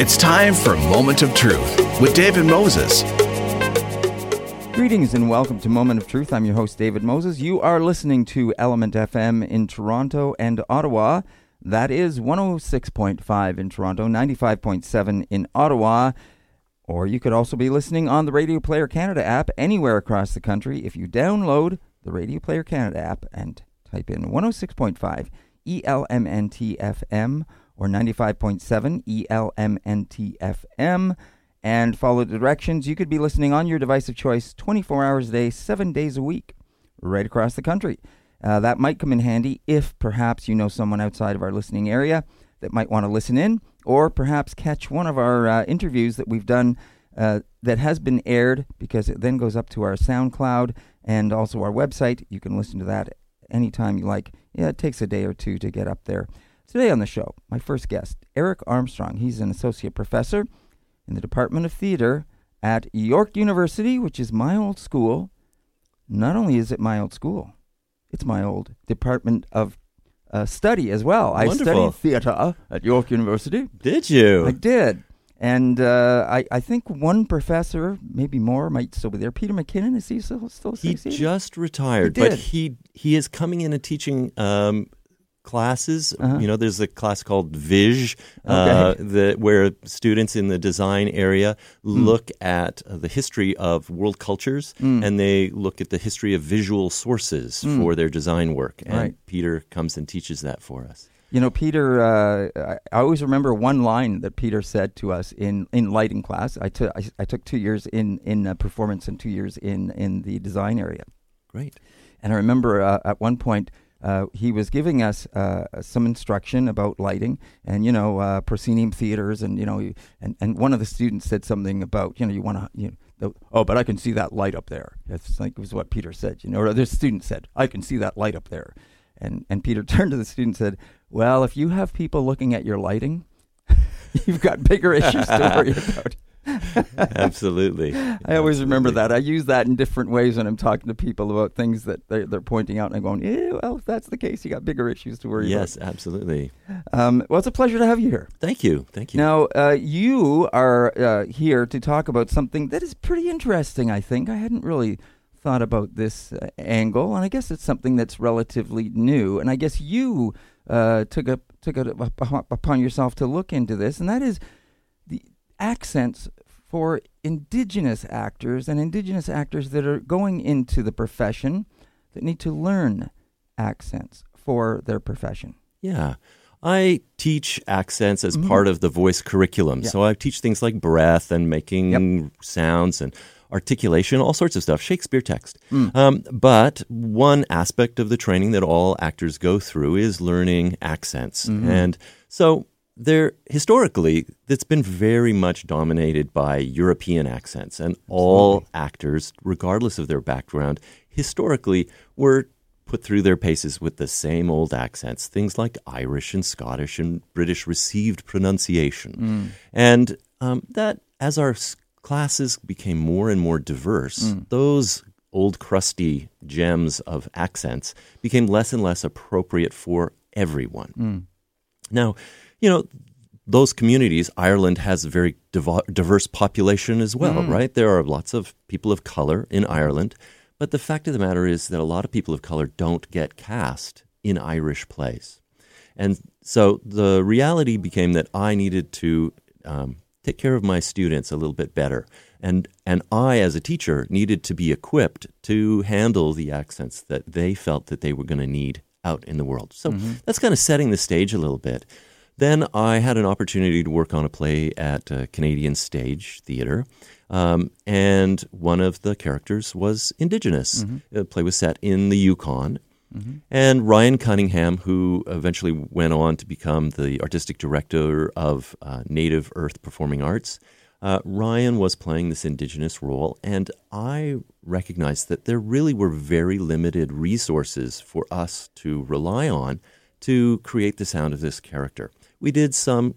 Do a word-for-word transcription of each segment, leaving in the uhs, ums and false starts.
It's time for Moment of Truth with David Moses. Greetings and welcome to Moment of Truth. I'm your host, David Moses. You are listening to Element F M in Toronto and Ottawa. That is one oh six point five in Toronto, ninety-five point seven in Ottawa. Or you could also be listening on the Radio Player Canada app anywhere across the country if you download the Radio Player Canada app and type in one oh six point five E L M N T F M or ninety-five point seven E L M N T F M and follow the directions. You could be listening on your device of choice twenty-four hours a day, seven days a week, right across the country. Uh, that might come in handy if perhaps you know someone outside of our listening area that might want to listen in, or perhaps catch one of our uh, interviews that we've done uh, that has been aired, because it then goes up to our SoundCloud and also our website. You can listen to that anytime you like. Yeah, it takes a day or two to get up there. Today on the show, my first guest, Eric Armstrong. He's an associate professor in the Department of Theatre at York University, which is my old school. Not only is it my old school, it's my old Department of uh, Study as well. Wonderful. I studied theatre at York University. Did you? I did. And uh, I, I think one professor, maybe more, might still be there. Peter McKinnon, is he still still? He just retired, he but he he is coming in and teaching um, classes. Uh-huh. You know, there's a class called Vis, uh, okay. the, where students in the design area mm. look at uh, the history of world cultures, mm. and they look at the history of visual sources mm. for their design work. And right. Peter comes and teaches that for us. You know, Peter, uh, I always remember one line that Peter said to us in, in lighting class. I, t- I, I took two years in, in uh, performance and two years in, in the design area. Great. And I remember uh, at one point uh, he was giving us uh, some instruction about lighting and, you know, uh, proscenium theaters. And, you know, and, and one of the students said something about, you know, you want to, you know, oh, but I can see that light up there. That's like was what Peter said, you know, or the student said, I can see that light up there. And and Peter turned to the student and said, well, if you have people looking at your lighting, you've got bigger issues to worry about. Absolutely. I always Absolutely. remember that. I use that in different ways when I'm talking to people about things that they're, they're pointing out, and I'm going, yeah, well, if that's the case, you got bigger issues to worry yes, about. Yes, absolutely. Um, well, it's a pleasure to have you here. Thank you. Thank you. Now, uh, you are uh, here to talk about something that is pretty interesting, I think. I hadn't really thought about this uh, angle, and I guess it's something that's relatively new, and I guess you uh, took up took it upon yourself to look into this, and that is the accents for Indigenous actors and Indigenous actors that are going into the profession that need to learn accents for their profession. Yeah. I teach accents as mm-hmm. part of the voice curriculum, yeah. so I teach things like breath and making yep. sounds and articulation, all sorts of stuff, Shakespeare text. Mm. Um, but one aspect of the training that all actors go through is learning accents. Mm-hmm. And so there, historically, it's been very much dominated by European accents. And Absolutely. all actors, regardless of their background, historically were put through their paces with the same old accents, things like Irish and Scottish and British received pronunciation. Mm. And um, that, as our classes became more and more diverse, mm. those old crusty gems of accents became less and less appropriate for everyone. Mm. Now, you know, those communities, Ireland has a very div- diverse population as well, mm. right? There are lots of people of color in Ireland, but the fact of the matter is that a lot of people of color don't get cast in Irish plays. And so the reality became that I needed to um, take care of my students a little bit better. And and I, as a teacher, needed to be equipped to handle the accents that they felt that they were going to need out in the world. So mm-hmm. that's kind of setting the stage a little bit. Then I had an opportunity to work on a play at uh, Canadian Stage Theatre, um, and one of the characters was Indigenous. Mm-hmm. The play was set in the Yukon. Mm-hmm. And Ryan Cunningham, who eventually went on to become the artistic director of uh, Native Earth Performing Arts, uh, Ryan was playing this Indigenous role, and I recognized that there really were very limited resources for us to rely on to create the sound of this character. We did some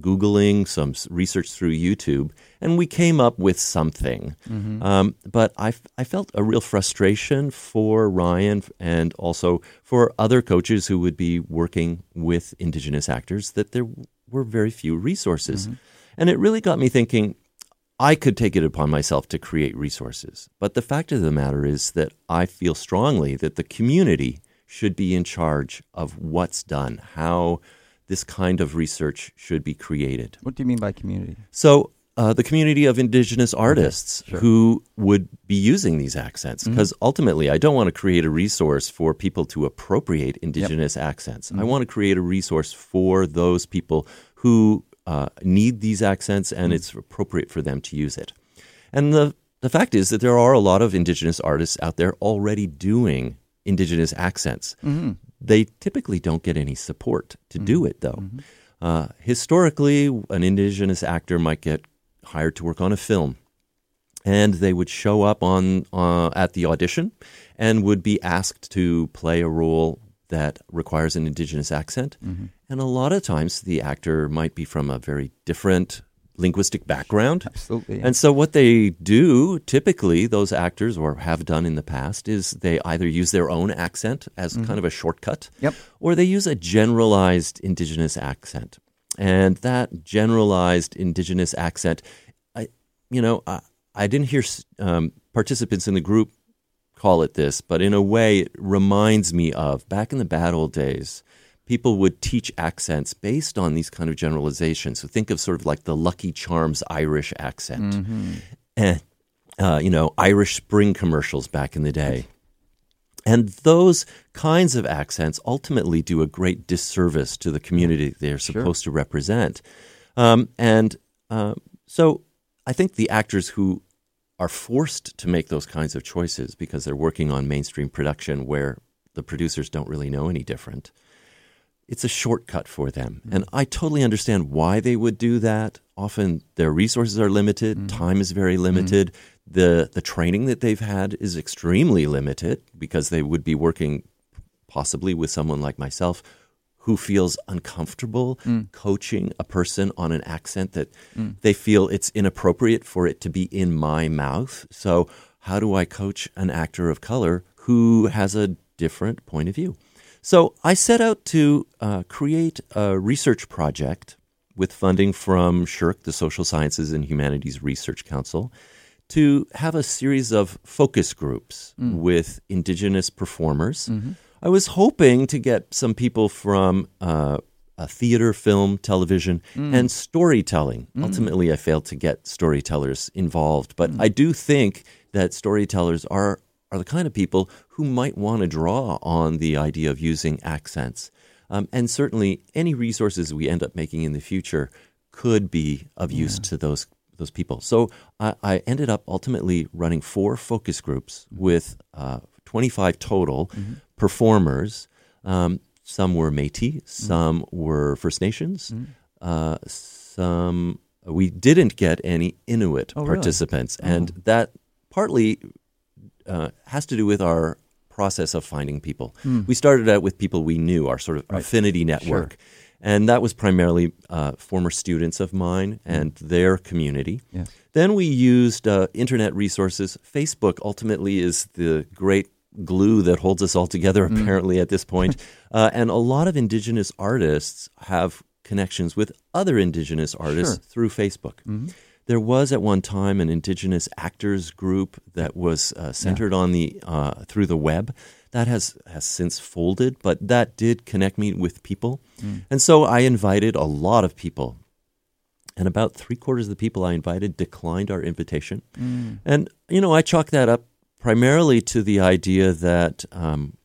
Googling, some research through YouTube, and we came up with something. Mm-hmm. Um, but I, f- I felt a real frustration for Ryan and also for other coaches who would be working with Indigenous actors that there were very few resources. Mm-hmm. And it really got me thinking, I could take it upon myself to create resources. But the fact of the matter is that I feel strongly that the community should be in charge of what's done, how this kind of research should be created. What do you mean by community? So uh, the community of Indigenous artists okay, sure. who would be using these accents, because mm-hmm. ultimately I don't want to create a resource for people to appropriate Indigenous yep. accents. Mm-hmm. I want to create a resource for those people who uh, need these accents and mm-hmm. it's appropriate for them to use it. And the, the fact is that there are a lot of Indigenous artists out there already doing Indigenous accents. Mm-hmm. They typically don't get any support to mm-hmm. do it, though. Mm-hmm. Uh, historically, an Indigenous actor might get hired to work on a film, and they would show up on uh, at the audition and would be asked to play a role that requires an Indigenous accent. Mm-hmm. And a lot of times, the actor might be from a very different linguistic background. Absolutely. Yeah. And so what they do, typically, those actors, or have done in the past, is they either use their own accent as mm-hmm. kind of a shortcut, yep. or they use a generalized Indigenous accent. And that generalized Indigenous accent, I, you know, I, I didn't hear um, participants in the group call it this, but in a way it reminds me of back in the bad old days. People would teach accents based on these kind of generalizations. So think of sort of like the Lucky Charms Irish accent. Mm-hmm. And, uh, you know, Irish Spring commercials back in the day. And those kinds of accents ultimately do a great disservice to the community they're supposed sure. to represent. Um, and uh, so I think the actors who are forced to make those kinds of choices because they're working on mainstream production where the producers don't really know any different, it's a shortcut for them. Mm. And I totally understand why they would do that. Often their resources are limited. Mm. Time is very limited. Mm. The the training that they've had is extremely limited because they would be working possibly with someone like myself who feels uncomfortable mm. coaching a person on an accent that mm. they feel it's inappropriate for it to be in my mouth. So how do I coach an actor of color who has a different point of view? So I set out to uh, create a research project with funding from S H R C, the Social Sciences and Humanities Research Council, to have a series of focus groups mm. with Indigenous performers. Mm-hmm. I was hoping to get some people from uh, a theater, film, television, mm. and storytelling. Mm. Ultimately, I failed to get storytellers involved, but mm. I do think that storytellers are are the kind of people who might want to draw on the idea of using accents. Um, and certainly any resources we end up making in the future could be of use yeah. to those those people. So I, I ended up ultimately running four focus groups with uh, twenty-five total mm-hmm. performers. Um, some were Métis, some mm-hmm. were First Nations, mm-hmm. uh, some... We didn't get any Inuit oh, participants. Really? Oh. And that partly... Uh, has to do with our process of finding people. Mm. We started out with people we knew, our sort of right. affinity network. Sure. And that was primarily uh, former students of mine and their community. Yes. Then we used uh, internet resources. Facebook ultimately is the great glue that holds us all together, apparently, mm. at this point. uh, and a lot of Indigenous artists have connections with other Indigenous artists sure. through Facebook. Mm-hmm. There was at one time an Indigenous actors group that was uh, centered yeah. on the uh, through the web. That has, has since folded, but that did connect me with people. Mm. And so I invited a lot of people. And about three quarters of the people I invited declined our invitation. Mm. And, you know, I chalk that up primarily to the idea that um,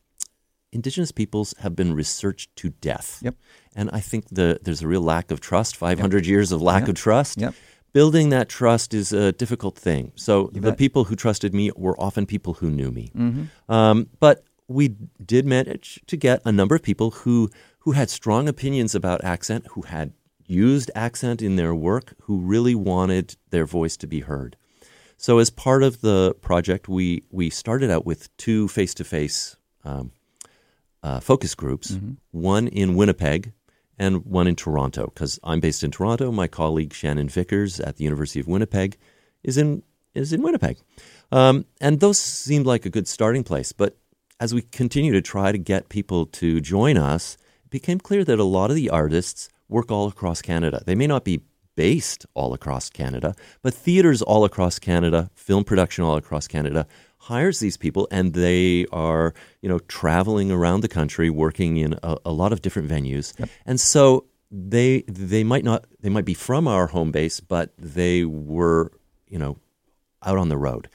Indigenous peoples have been researched to death. Yep. And I think the, there's a real lack of trust, five hundred yep. years of lack yep. of trust. Yep. Building that trust is a difficult thing. So the people who trusted me were often people who knew me. Mm-hmm. Um, but we did manage to get a number of people who, who had strong opinions about accent, who had used accent in their work, who really wanted their voice to be heard. So as part of the project, we, we started out with two face-to-face um, uh, focus groups, mm-hmm. one in Winnipeg, and one in Toronto, because I'm based in Toronto. My colleague Shannon Vickers at the University of Winnipeg is in is in Winnipeg. Um, and those seemed like a good starting place. But as we continue to try to get people to join us, it became clear that a lot of the artists work all across Canada. They may not be based all across Canada, but theaters all across Canada, film production all across Canada hires these people, and they are, you know, traveling around the country, working in a, a lot of different venues. Yep. And so they they might not they might be from our home base, but they were, you know, out on the road.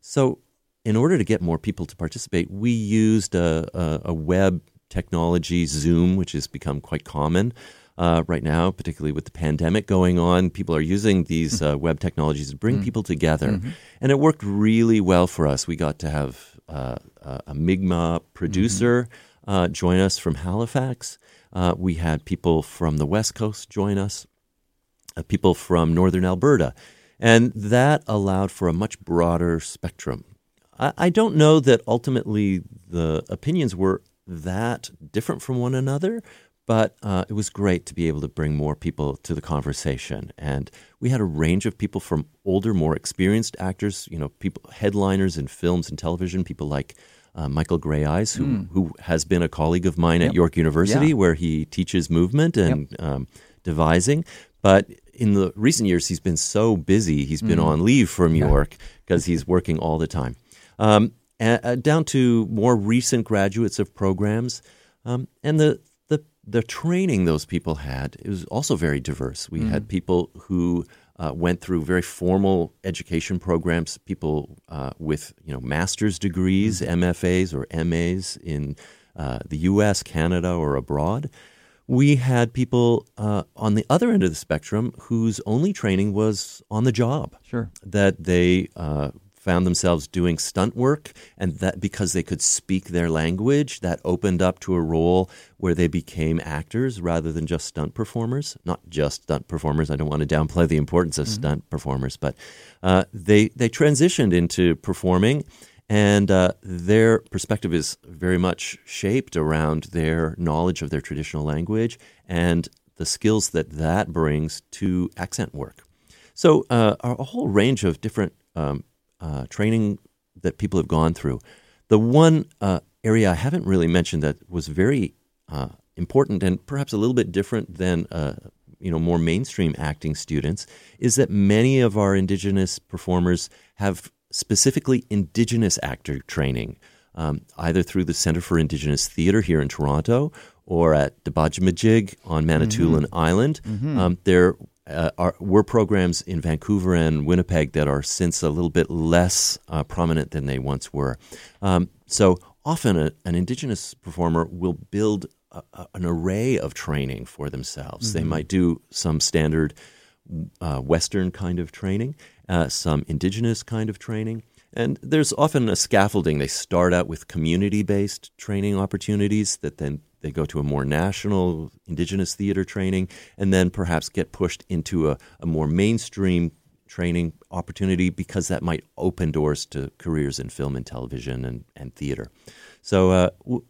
So in order to get more people to participate, we used a, a, a web technology, Zoom, which has become quite common. Uh, right now, particularly with the pandemic going on, people are using these uh, web technologies to bring mm. people together. Mm-hmm. And it worked really well for us. We got to have uh, a Mi'kmaq producer mm-hmm. uh, join us from Halifax. Uh, we had people from the West Coast join us, uh, people from Northern Alberta. And that allowed for a much broader spectrum. I, I don't know that ultimately the opinions were that different from one another, but uh, it was great to be able to bring more people to the conversation. And we had a range of people from older, more experienced actors, you know, people, headliners in films and television, people like uh, Michael Grayeyes, who, mm. who has been a colleague of mine yep. at York University, yeah. where he teaches movement and yep. um, devising. But in the recent years, he's been so busy, he's mm. been on leave from yeah. York because he's working all the time. Um, and, uh, down to more recent graduates of programs. Um, and the The training those people had, it was also very diverse. We mm. had people who uh, went through very formal education programs, people uh, with, you know, master's degrees, mm. M F As or M As in uh, the U S, Canada, or abroad. We had people uh, on the other end of the spectrum whose only training was on the job. Sure. That they uh, found themselves doing stunt work, and that because they could speak their language, that opened up to a role where they became actors rather than just stunt performers. Not just stunt performers. I don't want to downplay the importance of mm-hmm. stunt performers, but uh, they they transitioned into performing, and uh, their perspective is very much shaped around their knowledge of their traditional language and the skills that that brings to accent work. So uh, a whole range of different um Uh, training that people have gone through. The one uh, area I haven't really mentioned that was very uh, important and perhaps a little bit different than uh, you know, more mainstream acting students is that many of our Indigenous performers have specifically Indigenous actor training, um, either through the Centre for Indigenous Theatre here in Toronto or at Dabajamajig on Manitoulin mm-hmm. Island. Mm-hmm. Um, they're Uh, are, were programs in Vancouver and Winnipeg that are since a little bit less uh, prominent than they once were. Um, so often a, an Indigenous performer will build a, a, an array of training for themselves. Mm-hmm. They might do some standard uh, Western kind of training, uh, some Indigenous kind of training. And there's often a scaffolding. They start out with community-based training opportunities that then they go to a more national Indigenous theater training and then perhaps get pushed into a, a more mainstream training opportunity because that might open doors to careers in film and television and, and theater. So uh, w-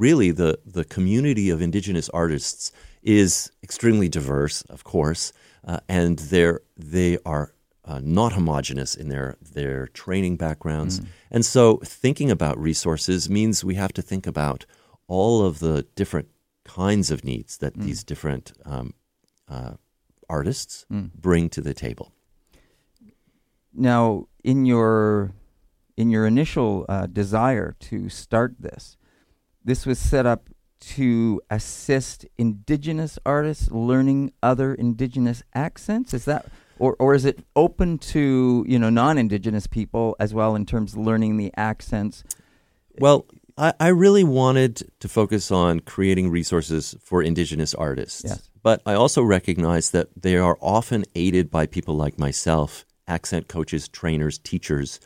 really the, the community of Indigenous artists is extremely diverse, of course, uh, and they're, they are Uh, not homogenous in their, their training backgrounds. Mm. And so thinking about resources means we have to think about all of the different kinds of needs that mm. these different um, uh, artists mm. bring to the table. Now, in your in your initial uh, desire to start this, this was set up to assist Indigenous artists learning other Indigenous accents? Is that... Or or is it open to, you know, non-Indigenous people as well in terms of learning the accents? Well, I, I really wanted to focus on creating resources for Indigenous artists. Yes. But I also recognize that they are often aided by people like myself, accent coaches, trainers, teachers,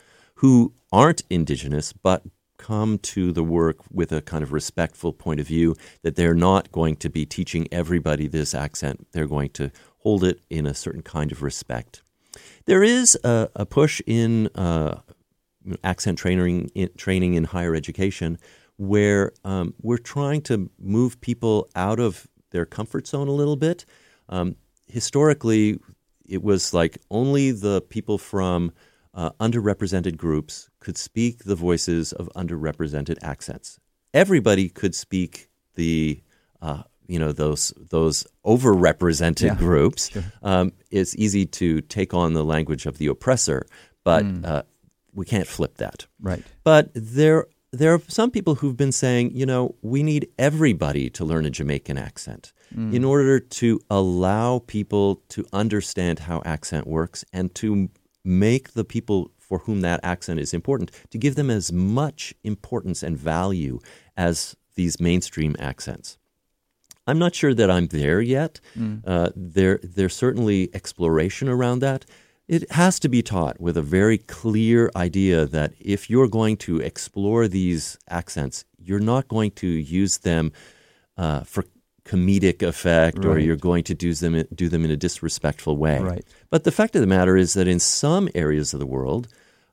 who aren't Indigenous but come to the work with a kind of respectful point of view that they're not going to be teaching everybody this accent. They're going to hold it in a certain kind of respect. There is a, a push in uh, accent training in, training in higher education where um, we're trying to move people out of their comfort zone a little bit. Um, historically, it was like only the people from uh, underrepresented groups could speak the voices of underrepresented accents. Everybody could speak the uh, you know, those those overrepresented yeah. groups, sure. um, it's easy to take on the language of the oppressor, but mm. uh, we can't flip that. Right. But there there are some people who've been saying, you know, we need everybody to learn a Jamaican accent mm. in order to allow people to understand how accent works and to make the people for whom that accent is important, to give them as much importance and value as these mainstream accents. I'm not sure that I'm there yet. Mm. Uh, there, there's certainly exploration around that. It has to be taught with a very clear idea that if you're going to explore these accents, you're not going to use them uh, for comedic effect, right. or you're going to do them do them in a disrespectful way. Right. But the fact of the matter is that in some areas of the world,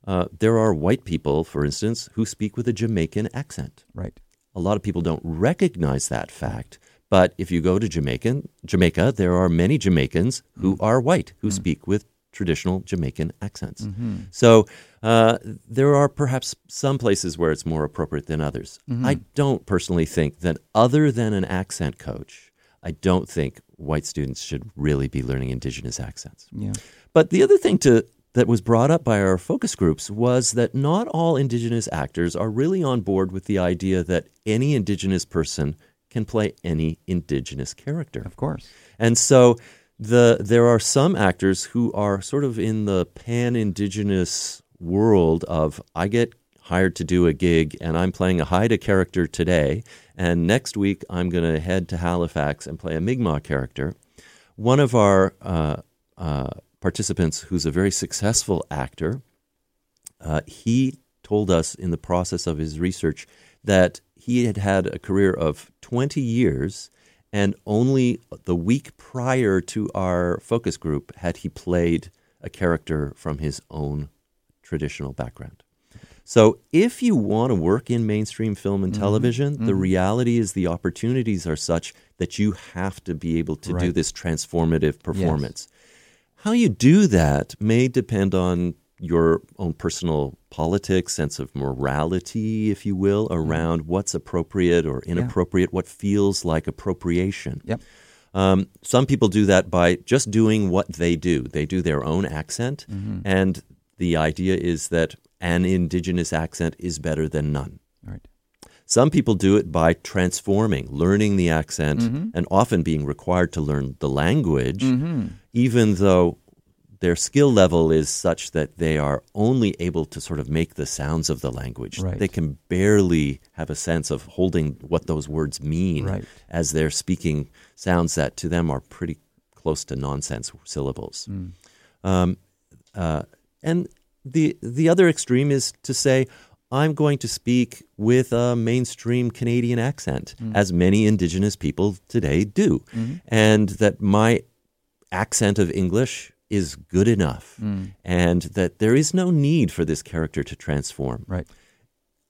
uh, there are white people, for instance, who speak with a Jamaican accent. Right. A lot of people don't recognize that fact. But if you go to Jamaican, Jamaica, there are many Jamaicans who are white, who mm. speak with traditional Jamaican accents. Mm-hmm. So uh, there are perhaps some places where it's more appropriate than others. Mm-hmm. I don't personally think that other than an accent coach, I don't think white students should really be learning Indigenous accents. Yeah. But the other thing to that was brought up by our focus groups was that not all Indigenous actors are really on board with the idea that any Indigenous person can play any Indigenous character. Of course. And so the there are some actors who are sort of in the pan-Indigenous world of, I get hired to do a gig and I'm playing a Haida character today, and next week I'm going to head to Halifax and play a Mi'kmaq character. One of our uh, uh, participants, who's a very successful actor, uh, he told us in the process of his research that he had had a career of twenty years, and only the week prior to our focus group had he played a character from his own traditional background. So if you want to work in mainstream film and television, mm-hmm. the reality is the opportunities are such that you have to be able to right. do this transformative performance. Yes. How you do that may depend on your own personal politics, sense of morality, if you will, around what's appropriate or inappropriate, yeah. what feels like appropriation. Yep. Um, some people do that by just doing what they do. They do their own accent, mm-hmm. and the idea is that an Indigenous accent is better than none. Right. Some people do it by transforming, learning the accent, mm-hmm. and often being required to learn the language, mm-hmm. even though their skill level is such that they are only able to sort of make the sounds of the language. Right. They can barely have a sense of holding what those words mean right. as they're speaking sounds that to them are pretty close to nonsense syllables. Mm. Um, uh, and the the other extreme is to say, I'm going to speak with a mainstream Canadian accent, mm. as many Indigenous people today do, mm-hmm. and that my accent of English is good enough, mm. and that there is no need for this character to transform. Right.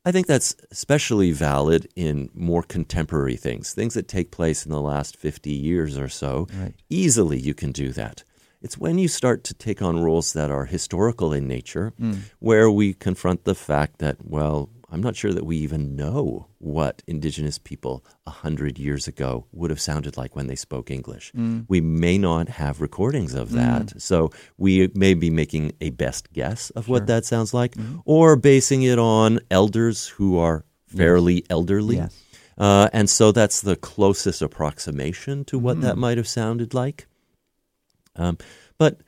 I think that's especially valid in more contemporary things, things that take place in the last fifty years or so. Right. Easily you can do that. It's when you start to take on roles that are historical in nature, mm. where we confront the fact that, well, I'm not sure that we even know what Indigenous people one hundred years ago would have sounded like when they spoke English. Mm. We may not have recordings of that. Mm. So we may be making a best guess of sure. what that sounds like, mm-hmm. or basing it on elders who are fairly yes. elderly. Yes. Uh, and so that's the closest approximation to what mm. that might have sounded like. Um, but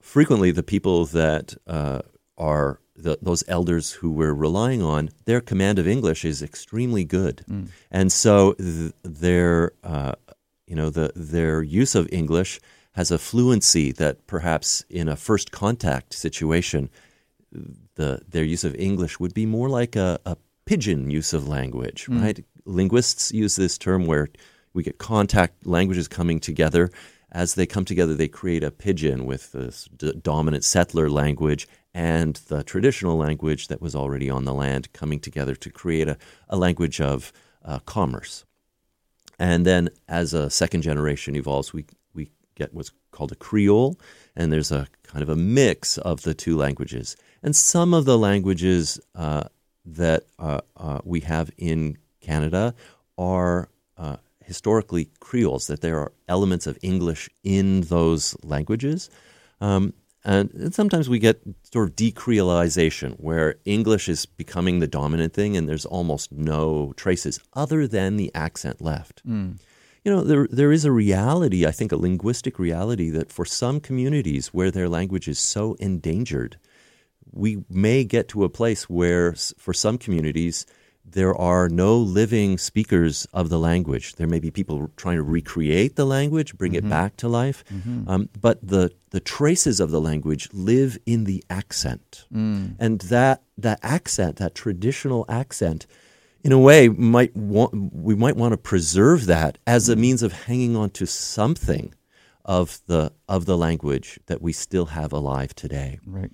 frequently the people that uh, are... The, those elders who we're relying on, their command of English is extremely good, mm. and so th- their, uh, you know, the their use of English has a fluency that perhaps in a first contact situation, the their use of English would be more like a, a pidgin use of language, mm. right? Linguists use this term where we get contact languages coming together. As they come together, they create a pidgin with this d- dominant settler language and the traditional language that was already on the land coming together to create a, a language of uh, commerce. And then as a second generation evolves, we, we get what's called a Creole, and there's a kind of a mix of the two languages. And some of the languages uh, that uh, uh, we have in Canada are... Uh, historically Creoles, that there are elements of English in those languages. Um, and, and sometimes we get sort of de-Creolization, where English is becoming the dominant thing and there's almost no traces other than the accent left. Mm. You know, there there is a reality, I think a linguistic reality, that for some communities where their language is so endangered, we may get to a place where, for some communities, there are no living speakers of the language. There may be people trying to recreate the language, bring mm-hmm. it back to life. Mm-hmm. Um, but the, the traces of the language live in the accent. Mm. And that that accent, that traditional accent, in a way, might want, we might want to preserve that as a means of hanging on to something of the of the language that we still have alive today. Right.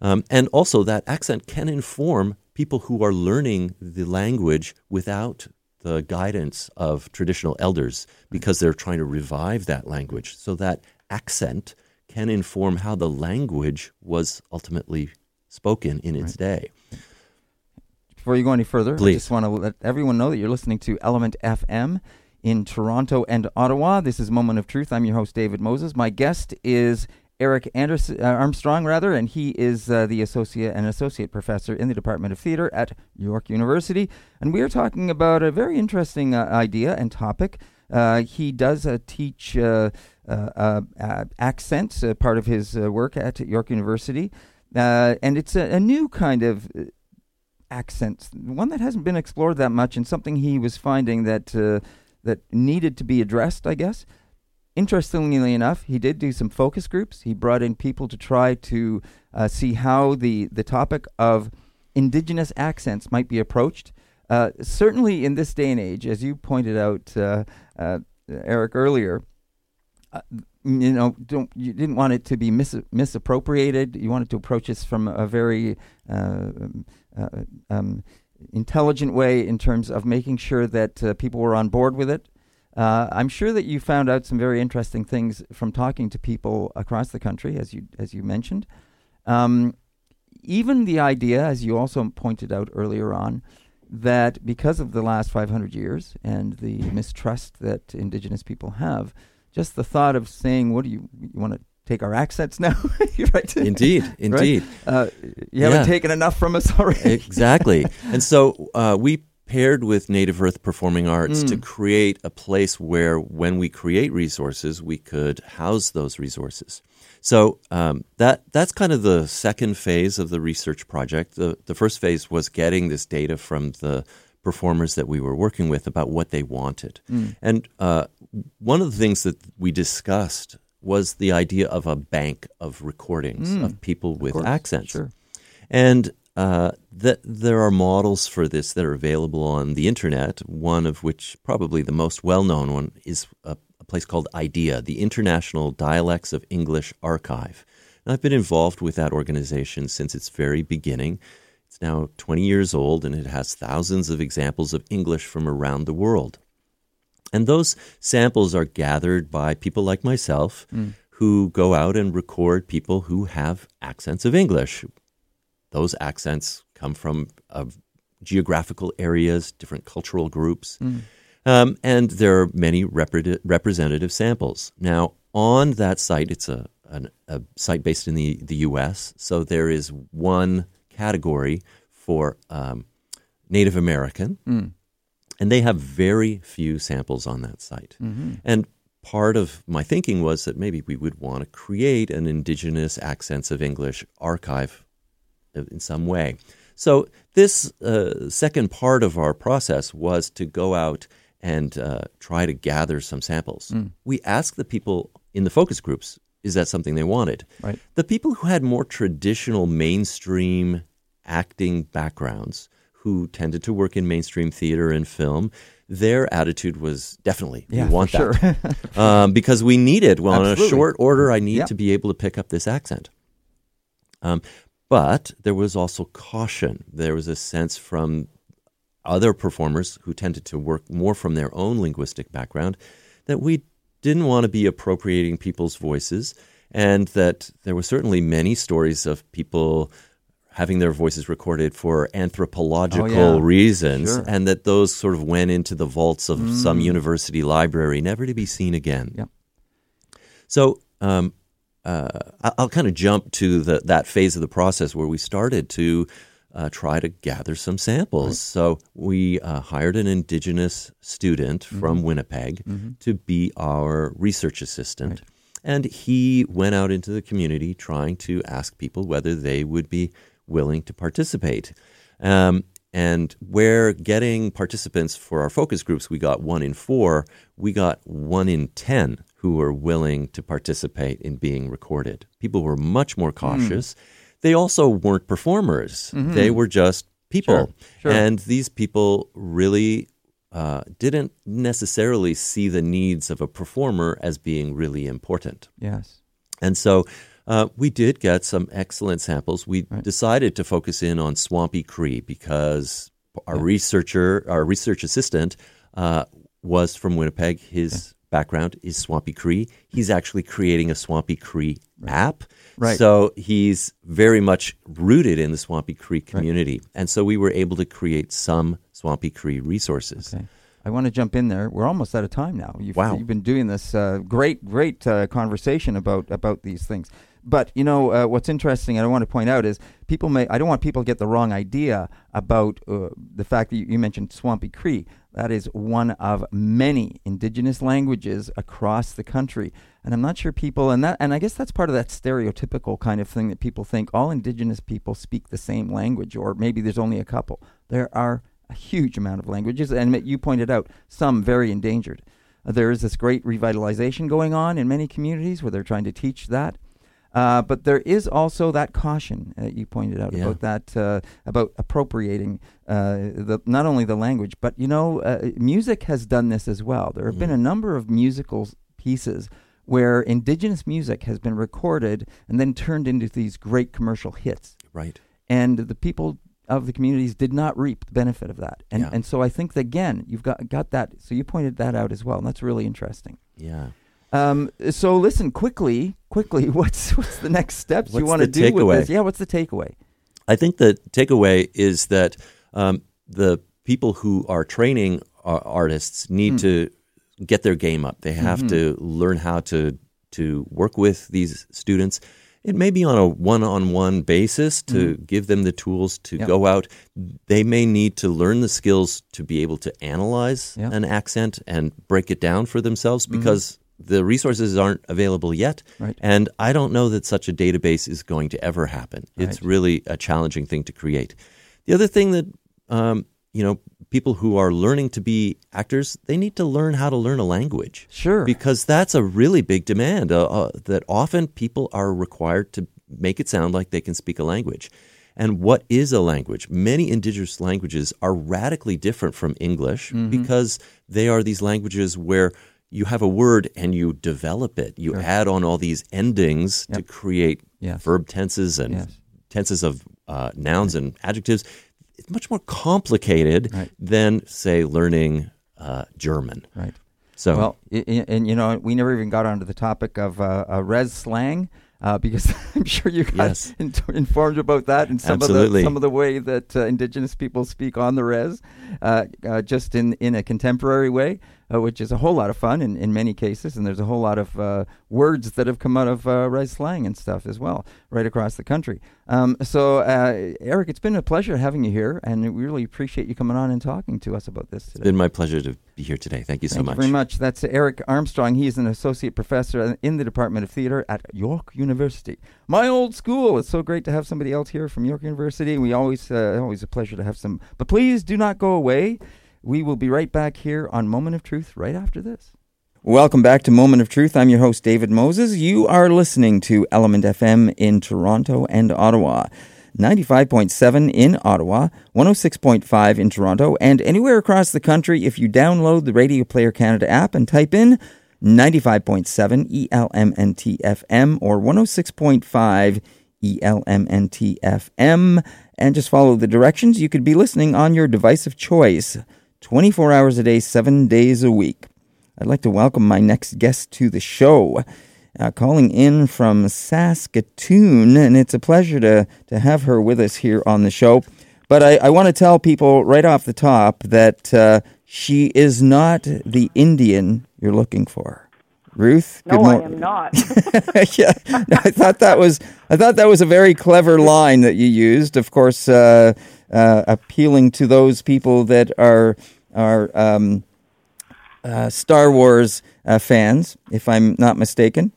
Um, and also that accent can inform people who are learning the language without the guidance of traditional elders, because they're trying to revive that language. So that accent can inform how the language was ultimately spoken in its day. Before you go any further, please. I just want to let everyone know that you're listening to Element F M in Toronto and Ottawa. This is Moment of Truth. I'm your host, David Moses. My guest is Eric Anderson, uh, Armstrong, rather, and he is uh, the associate an associate professor in the Department of Theatre at York University. And we are talking about a very interesting uh, idea and topic. Uh, he does uh, teach uh, uh, uh, uh, accents, uh, part of his uh, work at York University. Uh, and it's a, a new kind of uh, accents, one that hasn't been explored that much, and something he was finding that uh, that needed to be addressed, I guess. Interestingly enough, he did do some focus groups. He brought in people to try to uh, see how the, the topic of Indigenous accents might be approached. Uh, certainly in this day and age, as you pointed out, uh, uh, Eric, earlier, uh, you know, don't you didn't want it to be mis- misappropriated. You wanted to approach this from a very uh, uh, um, intelligent way in terms of making sure that uh, people were on board with it. Uh, I'm sure that you found out some very interesting things from talking to people across the country, as you as you mentioned. Um, even the idea, as you also pointed out earlier on, that because of the last five hundred years and the mistrust that Indigenous people have, just the thought of saying, "What do you, you want to take our accents now?" Right? Indeed, indeed. Right? Uh, you haven't yeah. taken enough from us already. Exactly, and so uh, we. paired with Native Earth Performing Arts mm. to create a place where, when we create resources, we could house those resources. So um, that that's kind of the second phase of the research project. The, the first phase was getting this data from the performers that we were working with about what they wanted. Mm. And uh, one of the things that we discussed was the idea of a bank of recordings mm. of people with of course, accents. Sure. And Uh, that there are models for this that are available on the internet, one of which, probably the most well-known one, is a, a place called IDEA, the International Dialects of English Archive. And I've been involved with that organization since its very beginning. It's now twenty years old, and it has thousands of examples of English from around the world. And those samples are gathered by people like myself mm. who go out and record people who have accents of English. Those accents come from uh, geographical areas, different cultural groups, mm. um, and there are many repre- representative samples. Now, on that site, it's a, an, a site based in the, the U S, so there is one category for um, Native American, mm. and they have very few samples on that site. Mm-hmm. And part of my thinking was that maybe we would want to create an Indigenous Accents of English archive in some way. So this uh, second part of our process was to go out and uh, try to gather some samples. Mm. We asked the people in the focus groups, is that something they wanted? Right. The people who had more traditional mainstream acting backgrounds, who tended to work in mainstream theater and film, their attitude was definitely, yeah, we want sure. that. um, because we need it. Well, Absolutely. On a short order, I need yep. to be able to pick up this accent. Um, But there was also caution. There was a sense from other performers who tended to work more from their own linguistic background that we didn't want to be appropriating people's voices, and that there were certainly many stories of people having their voices recorded for anthropological oh, yeah. reasons, sure. and that those sort of went into the vaults of mm. some university library, never to be seen again. Yeah. So um, uh, I'll kind of jump to the, that phase of the process where we started to uh, try to gather some samples. Right. So we uh, hired an Indigenous student mm-hmm. from Winnipeg mm-hmm. to be our research assistant. Right. And he went out into the community trying to ask people whether they would be willing to participate. Um, and where getting participants for our focus groups, we got one in four, we got one in ten who were willing to participate in being recorded. People were much more cautious. Mm. They also weren't performers. Mm-hmm. They were just people. Sure, sure. And these people really... Uh, didn't necessarily see the needs of a performer as being really important. Yes. And so uh, we did get some excellent samples. We right. decided to focus in on Swampy Cree because our yeah. researcher, our research assistant uh, was from Winnipeg. His yeah. background is Swampy Cree. He's actually creating a Swampy Cree right. app. Right. So he's very much rooted in the Swampy Cree community. Right. And so we were able to create some Swampy Cree resources. Okay. I want to jump in there. We're almost out of time now. You've, wow. You've been doing this uh, great, great uh, conversation about, about these things. But, you know, uh, what's interesting, and I want to point out, is people may, I don't want people to get the wrong idea about uh, the fact that you, you mentioned Swampy Cree. That is one of many Indigenous languages across the country. And I'm not sure people, and that, and I guess that's part of that stereotypical kind of thing that people think all Indigenous people speak the same language, or maybe there's only a couple. There are a huge amount of languages, and you pointed out some very endangered. There is this great revitalization going on in many communities where they're trying to teach that. Uh, but there is also that caution that uh, you pointed out yeah. about that, uh, about appropriating uh, the, not only the language, but, you know, uh, music has done this as well. There have mm-hmm. been a number of musical pieces where Indigenous music has been recorded and then turned into these great commercial hits. Right. And the people of the communities did not reap the benefit of that. And yeah. and so I think that, again, you've got, got that. So you pointed that out as well, and that's really interesting. Yeah. Um, so listen, quickly, quickly, what's what's the next steps you want to do takeaway? with this? Yeah, what's the takeaway? I think the takeaway is that um, the people who are training our artists need mm. to get their game up. They have mm-hmm. to learn how to to work with these students. It may be on a one-on-one basis to mm. give them the tools to yep. go out. They may need to learn the skills to be able to analyze yep. an accent and break it down for themselves because... Mm. The resources aren't available yet, right. and I don't know that such a database is going to ever happen. Right. It's really a challenging thing to create. The other thing that, um, you know, people who are learning to be actors, they need to learn how to learn a language. Sure. Because that's a really big demand uh, uh, that often people are required to make it sound like they can speak a language. And what is a language? Many Indigenous languages are radically different from English mm-hmm. because they are these languages where you have a word and you develop it. You sure. add on all these endings yep. to create yes. verb tenses and yes. tenses of uh, nouns right. and adjectives. It's much more complicated right. than, say, learning uh, German. Right. So, well, and, and you know, we never even got onto the topic of uh, uh, res slang. Uh, because I'm sure you got yes. in- informed about that and some Absolutely. of the some of the way that uh, Indigenous people speak on the res, uh, uh, just in, in a contemporary way, uh, which is a whole lot of fun in, in many cases. And there's a whole lot of uh, words that have come out of uh, res slang and stuff as well, right across the country. Um, so, uh, Eric, it's been a pleasure having you here, and we really appreciate you coming on and talking to us about this today. It's been my pleasure to be here today. Thank you so Thank much. Thank you very much. That's Eric Armstrong. He is an associate professor in the Department of Theatre at York University. My old school. It's so great to have somebody else here from York University. We always, uh, always a pleasure to have some. But please do not go away. We will be right back here on Moment of Truth right after this. Welcome back to Moment of Truth. I'm your host, David Moses. You are listening to Element F M in Toronto and Ottawa. ninety-five point seven in Ottawa, one oh six point five in Toronto, and anywhere across the country if you download the Radio Player Canada app and type in ninety-five point seven E L M N T F M or one oh six point five E L M N T F M, and just follow the directions. You could be listening on your device of choice, twenty-four hours a day, seven days a week. I'd like to welcome my next guest to the show. uh, calling in from Saskatoon, and it's a pleasure to, to have her with us here on the show. But I, I want to tell people right off the top that uh, she is not the Indian you're looking for. Ruth? No, I am not. yeah, no, I thought that was I thought that was a very clever line that you used. Of course, uh, uh, appealing to those people that are are um, uh, Star Wars uh, fans, if I'm not mistaken.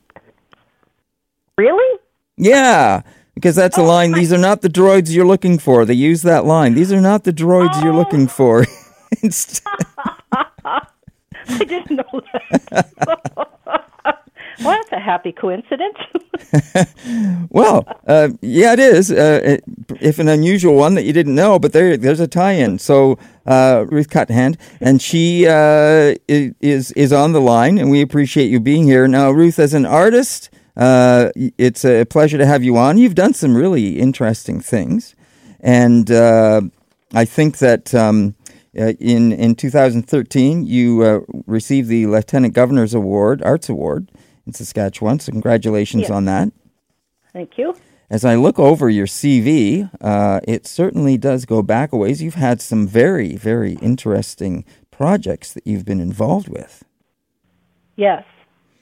Really? Yeah, because that's oh, a line. These are not the droids you're looking for. They use that line. These are not the droids oh. you're looking for. I didn't know that. Well, that's a happy coincidence. well, uh, yeah, it is. Uh, it, if an unusual one that you didn't know, but there, there's a tie-in. So uh, Ruth Cuthand, and she uh, is is on the line, and we appreciate you being here. Now, Ruth, as an artist, uh, it's a pleasure to have you on. You've done some really interesting things, and uh, I think that... Um, Uh, in, in two thousand thirteen, you uh, received the Lieutenant Governor's Award, Arts Award, in Saskatchewan, so congratulations yes. on that. Thank you. As I look over your C V, uh, it certainly does go back a ways. You've had some very, very interesting projects that you've been involved with. Yes.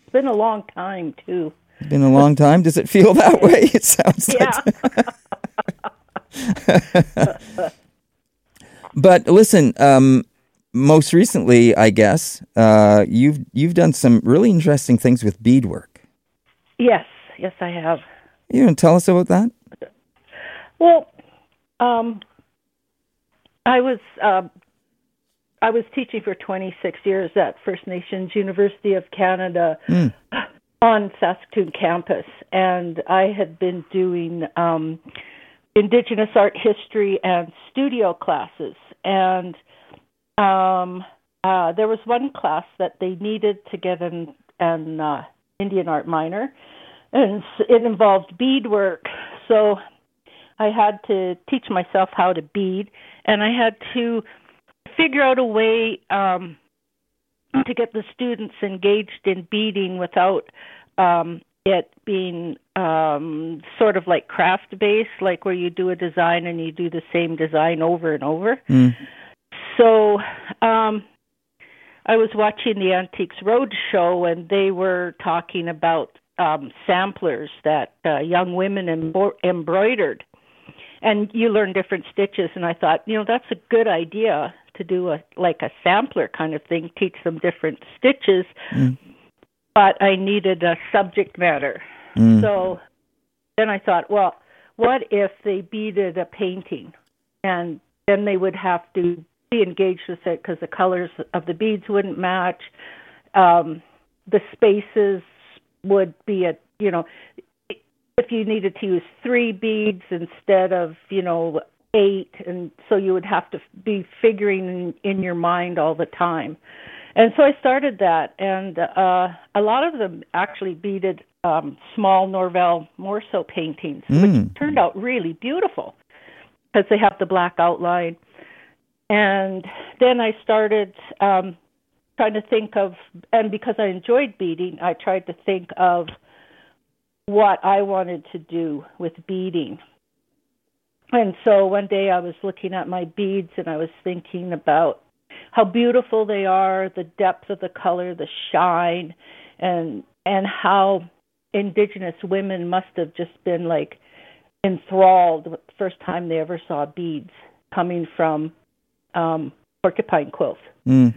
It's been a long time, too. It's been a long time? Does it feel that way? It sounds like... Yeah. But listen, um, most recently, I guess, uh, you've you've done some really interesting things with beadwork. Yes, yes, I have. You want to tell us about that? Well, um, I was uh, I was teaching for twenty-six years at First Nations University of Canada mm. on Saskatoon campus, and I had been doing um, Indigenous art history and studio classes, and um, uh, there was one class that they needed to get an, an uh, Indian art minor, and it involved beadwork. So I had to teach myself how to bead, and I had to figure out a way um, to get the students engaged in beading without um, it being um, sort of like craft-based, like where you do a design and you do the same design over and over. Mm. So um, I was watching the Antiques Roadshow, and they were talking about um, samplers that uh, young women embro- embroidered. And you learn different stitches, and I thought, you know, that's a good idea to do a like a sampler kind of thing, teach them different stitches. Mm. But I needed a subject matter. Mm. So then I thought, well, what if they beaded a painting? And then they would have to be engaged with it because the colors of the beads wouldn't match. Um, the spaces would be, a, you know, if you needed to use three beads instead of, you know, eight. And so you would have to be figuring in, in your mind all the time. And so I started that, and uh, a lot of them actually beaded um, small Norval Morrisseau paintings, mm. which turned out really beautiful because they have the black outline. And then I started um, trying to think of, and because I enjoyed beading, I tried to think of what I wanted to do with beading. And so one day I was looking at my beads, and I was thinking about how beautiful they are, the depth of the color, the shine, and and how Indigenous women must have just been, like, enthralled the first time they ever saw beads coming from um, porcupine quills. Mm.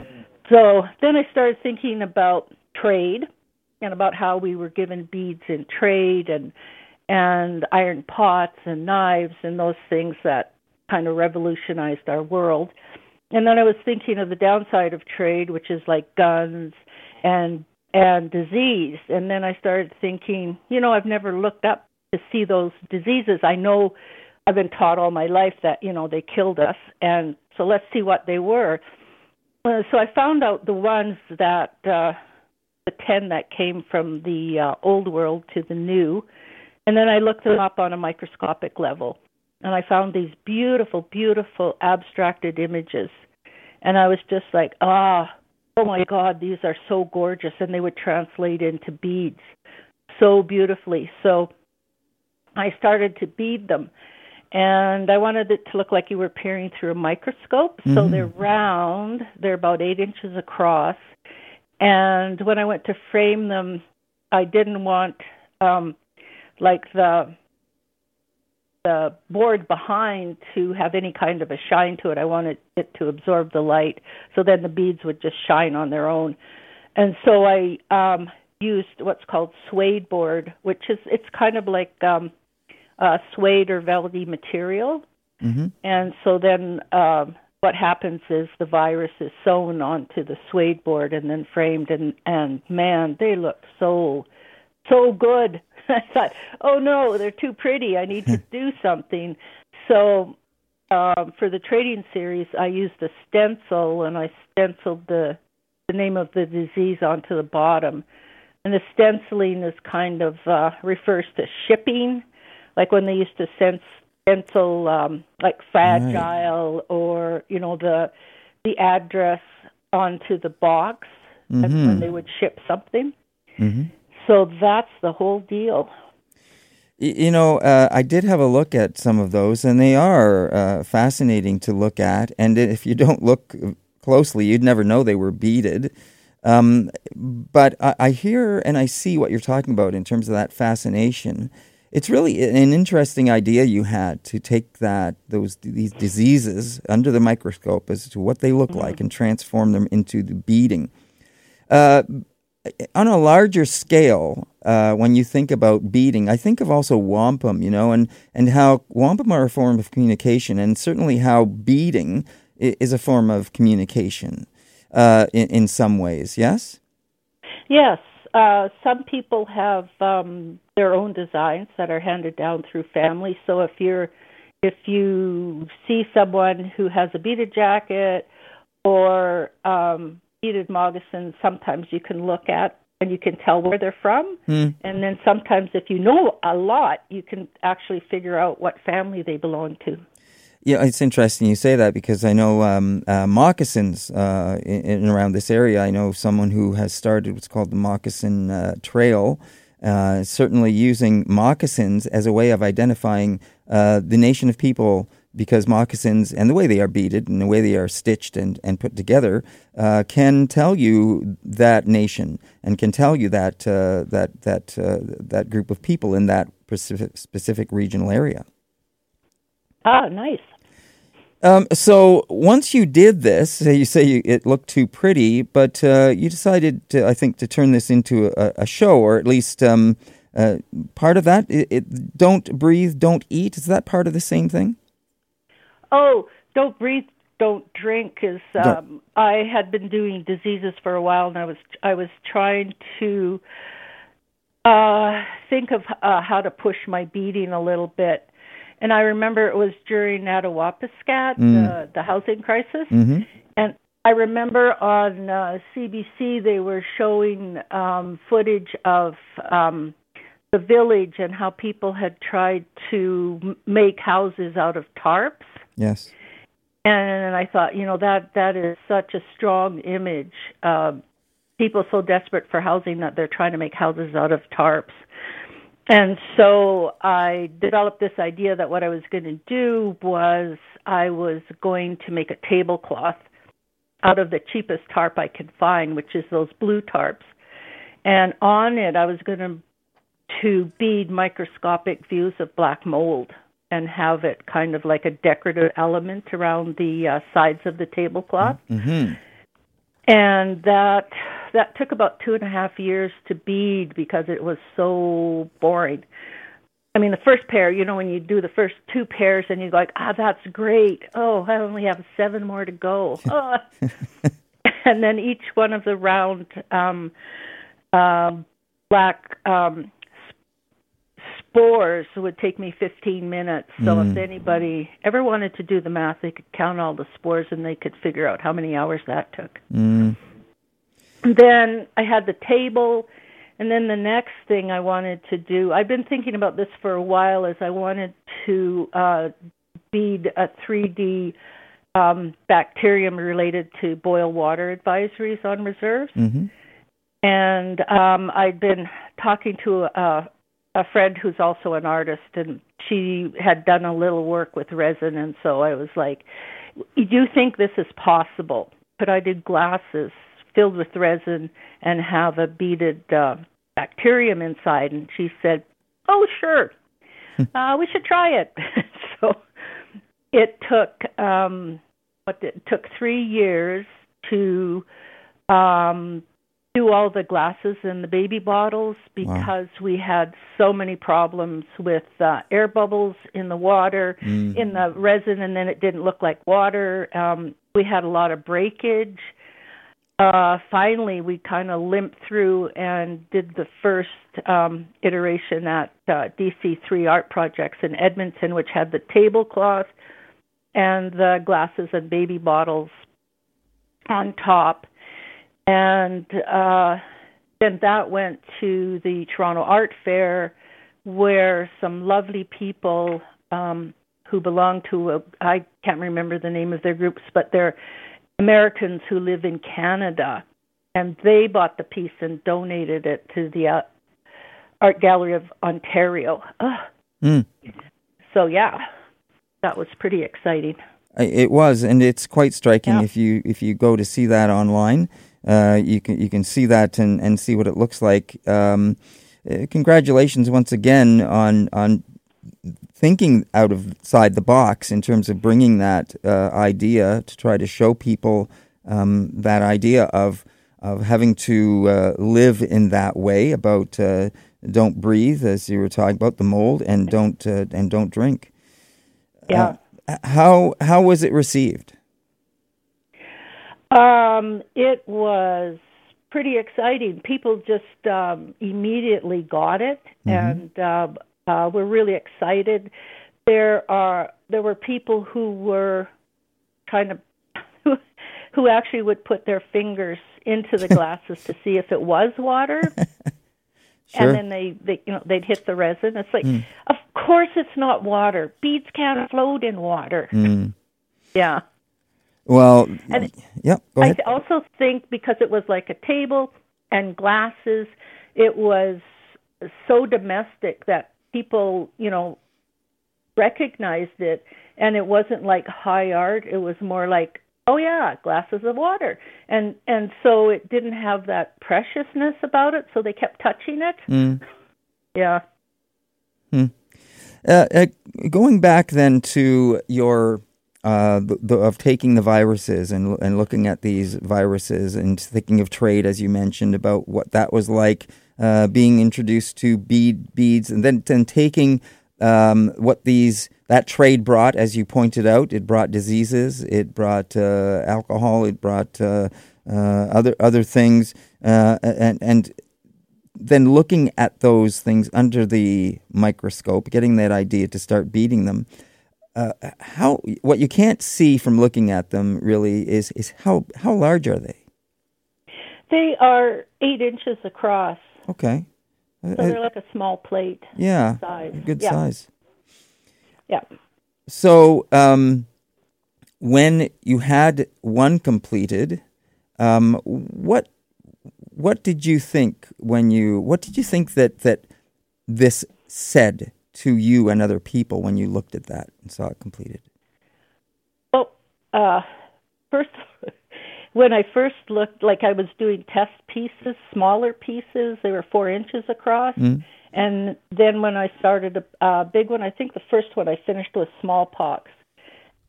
So then I started thinking about trade and about how we were given beads in trade and and iron pots and knives and those things that kind of revolutionized our world. And then I was thinking of the downside of trade, which is like guns and and disease. And then I started thinking, you know, I've never looked up to see those diseases. I know I've been taught all my life that, you know, they killed us. And so let's see what they were. Uh, so I found out the ones that, uh, the ten that came from the uh, old world to the new. And then I looked them up on a microscopic level. And I found these beautiful, beautiful abstracted images. And I was just like, ah, oh my God, these are so gorgeous. And they would translate into beads. so beautifully. So I started to bead them, and I wanted it to look like you were peering through a microscope. Mm-hmm. So they're round, they're about eight inches across, and when I went to frame them, I didn't want um, like the the board behind to have any kind of a shine to it. I wanted it to absorb the light, so then the beads would just shine on their own. And so I um, used what's called suede board, which is it's kind of like um, uh, suede or velvety material. Mm-hmm. And so then um, what happens is the virus is sewn onto the suede board and then framed, and, and man, they looked so so good. I thought, oh, no, they're too pretty. I need to do something. So um, for the trading series, I used a stencil, and I stenciled the, the name of the disease onto the bottom. And the stenciling is kind of uh, refers to shipping, like when they used to sense, stencil um, like fragile right. or, you know, the the address onto the box. Mm-hmm. That's when they would ship something. Mm-hmm. So that's the whole deal. You know, uh, I did have a look at some of those, and they are uh, fascinating to look at. And if you don't look closely, you'd never know they were beaded. Um, but I, I hear and I see what you're talking about in terms of that fascination. It's really an interesting idea you had to take that those these diseases under the microscope as to what they look mm-hmm. like and transform them into the beading. Uh On a larger scale, uh, when you think about beading, I think of also wampum, you know, and, and how wampum are a form of communication, and certainly how beading is a form of communication uh, in, in some ways, yes? Yes. Uh, some people have um, their own designs that are handed down through family. So if you're if you see someone who has a beaded jacket or... Um, beaded moccasins, sometimes you can look at and you can tell where they're from. Mm. And then sometimes if you know a lot, you can actually figure out what family they belong to. Yeah, it's interesting you say that, because I know um, uh, moccasins uh, in and around this area. I know someone who has started what's called the moccasin uh, trail, uh, certainly using moccasins as a way of identifying uh, the nation of people, because moccasins and the way they are beaded and the way they are stitched and, and put together uh, can tell you that nation and can tell you that uh, that that uh, that group of people in that specific, specific regional area. Ah, nice. Um, so once you did this, you say you, it looked too pretty, but uh, you decided, to, I think, to turn this into a, a show, or at least um, uh, part of that. It, it, don't breathe, don't eat. Is that part of the same thing? Oh, don't breathe, don't drink is um, I had been doing diseases for a while, and I was I was trying to uh, think of uh, how to push my beading a little bit. And I remember it was during Attawapiskat, mm. the, the housing crisis, mm-hmm. and I remember on uh, C B C they were showing um, footage of um, the village and how people had tried to make houses out of tarps. Yes. And I thought, you know, that, that is such a strong image. Uh, people so desperate for housing that they're trying to make houses out of tarps. And so I developed this idea that what I was going to do was I was going to make a tablecloth out of the cheapest tarp I could find, which is those blue tarps. And on it, I was going to, to bead microscopic views of black mold, and have it kind of like a decorative element around the uh, sides of the tablecloth. Mm-hmm. And that that took about two and a half years to bead, because it was so boring. I mean, the first pair, you know, when you do the first two pairs and you're like, ah, that's great. Oh, I only have seven more to go. Oh. And then each one of the round um, uh, black... Um, Spores would take me fifteen minutes, so mm. if anybody ever wanted to do the math, they could count all the spores and they could figure out how many hours that took. Mm. Then I had the table, and then the next thing I wanted to do, I've been thinking about this for a while, is I wanted to uh, bead a three D um, bacterium related to boil water advisories on reserves. Mm-hmm. And um, I'd been talking to a, a friend who's also an artist, and she had done a little work with resin, and so I was like, do you think this is possible? Could I do glasses filled with resin and have a beaded uh, bacterium inside? And she said, oh, sure, uh, we should try it. So it took um, what it took three years to um, do all the glasses and the baby bottles, because wow. we had so many problems with uh, air bubbles in the water, mm. in the resin, and then it didn't look like water. Um, we had a lot of breakage. Uh, finally, we kind of limped through and did the first um, iteration at uh, D C three Art Projects in Edmonton, which had the tablecloth and the glasses and baby bottles on top. And uh, then that went to the Toronto Art Fair, where some lovely people um, who belong to, a, I can't remember the name of their groups, but they're Americans who live in Canada, and they bought the piece and donated it to the uh, Art Gallery of Ontario. Mm. So, yeah, that was pretty exciting. It was, and it's quite striking. Yeah. If you if you go to see that online, uh, you can you can see that and, and see what it looks like. Um, uh, congratulations once again on on. thinking out of side the box in terms of bringing that uh, idea to try to show people um, that idea of of having to uh, live in that way, about uh, don't breathe, as you were talking about the mold, and don't uh, and don't drink. Yeah. Uh, how how was it received? Um, it was pretty exciting. People just um, immediately got it, mm-hmm. and. Uh, Uh, we're really excited. There are there were people who were kind of who, who actually would put their fingers into the glasses to see if it was water, sure. and then they, they you know they'd hit the resin. It's like, mm. of course it's not water. Beads can't float in water. Mm. Yeah. Well, and yeah. Go ahead. I also think because it was like a table and glasses, it was so domestic that people, you know, recognized it, and it wasn't like high art. It was more like, oh yeah, glasses of water, and and so it didn't have that preciousness about it. So they kept touching it. Mm. Yeah. Mm. Uh, uh, going back then to your uh, the, the, of taking the viruses and and looking at these viruses and thinking of trade, as you mentioned, about what that was like. Uh, being introduced to bead beads, and then then taking um, what these that trade brought, as you pointed out, it brought diseases, it brought uh, alcohol, it brought uh, uh, other other things, uh, and and then looking at those things under the microscope, getting that idea to start beading them. Uh, how what you can't see from looking at them really is is how how large are they? They are eight inches across. Okay. So they're like a small plate. Yeah. Size. Good yeah. size. Yeah. So um, when you had one completed, um, what what did you think when you what did you think that, that this said to you and other people when you looked at that and saw it completed? Well, uh, first of all, when I first looked, like I was doing test pieces, smaller pieces, they were four inches across. Mm. And then when I started a uh, big one, I think the first one I finished with smallpox.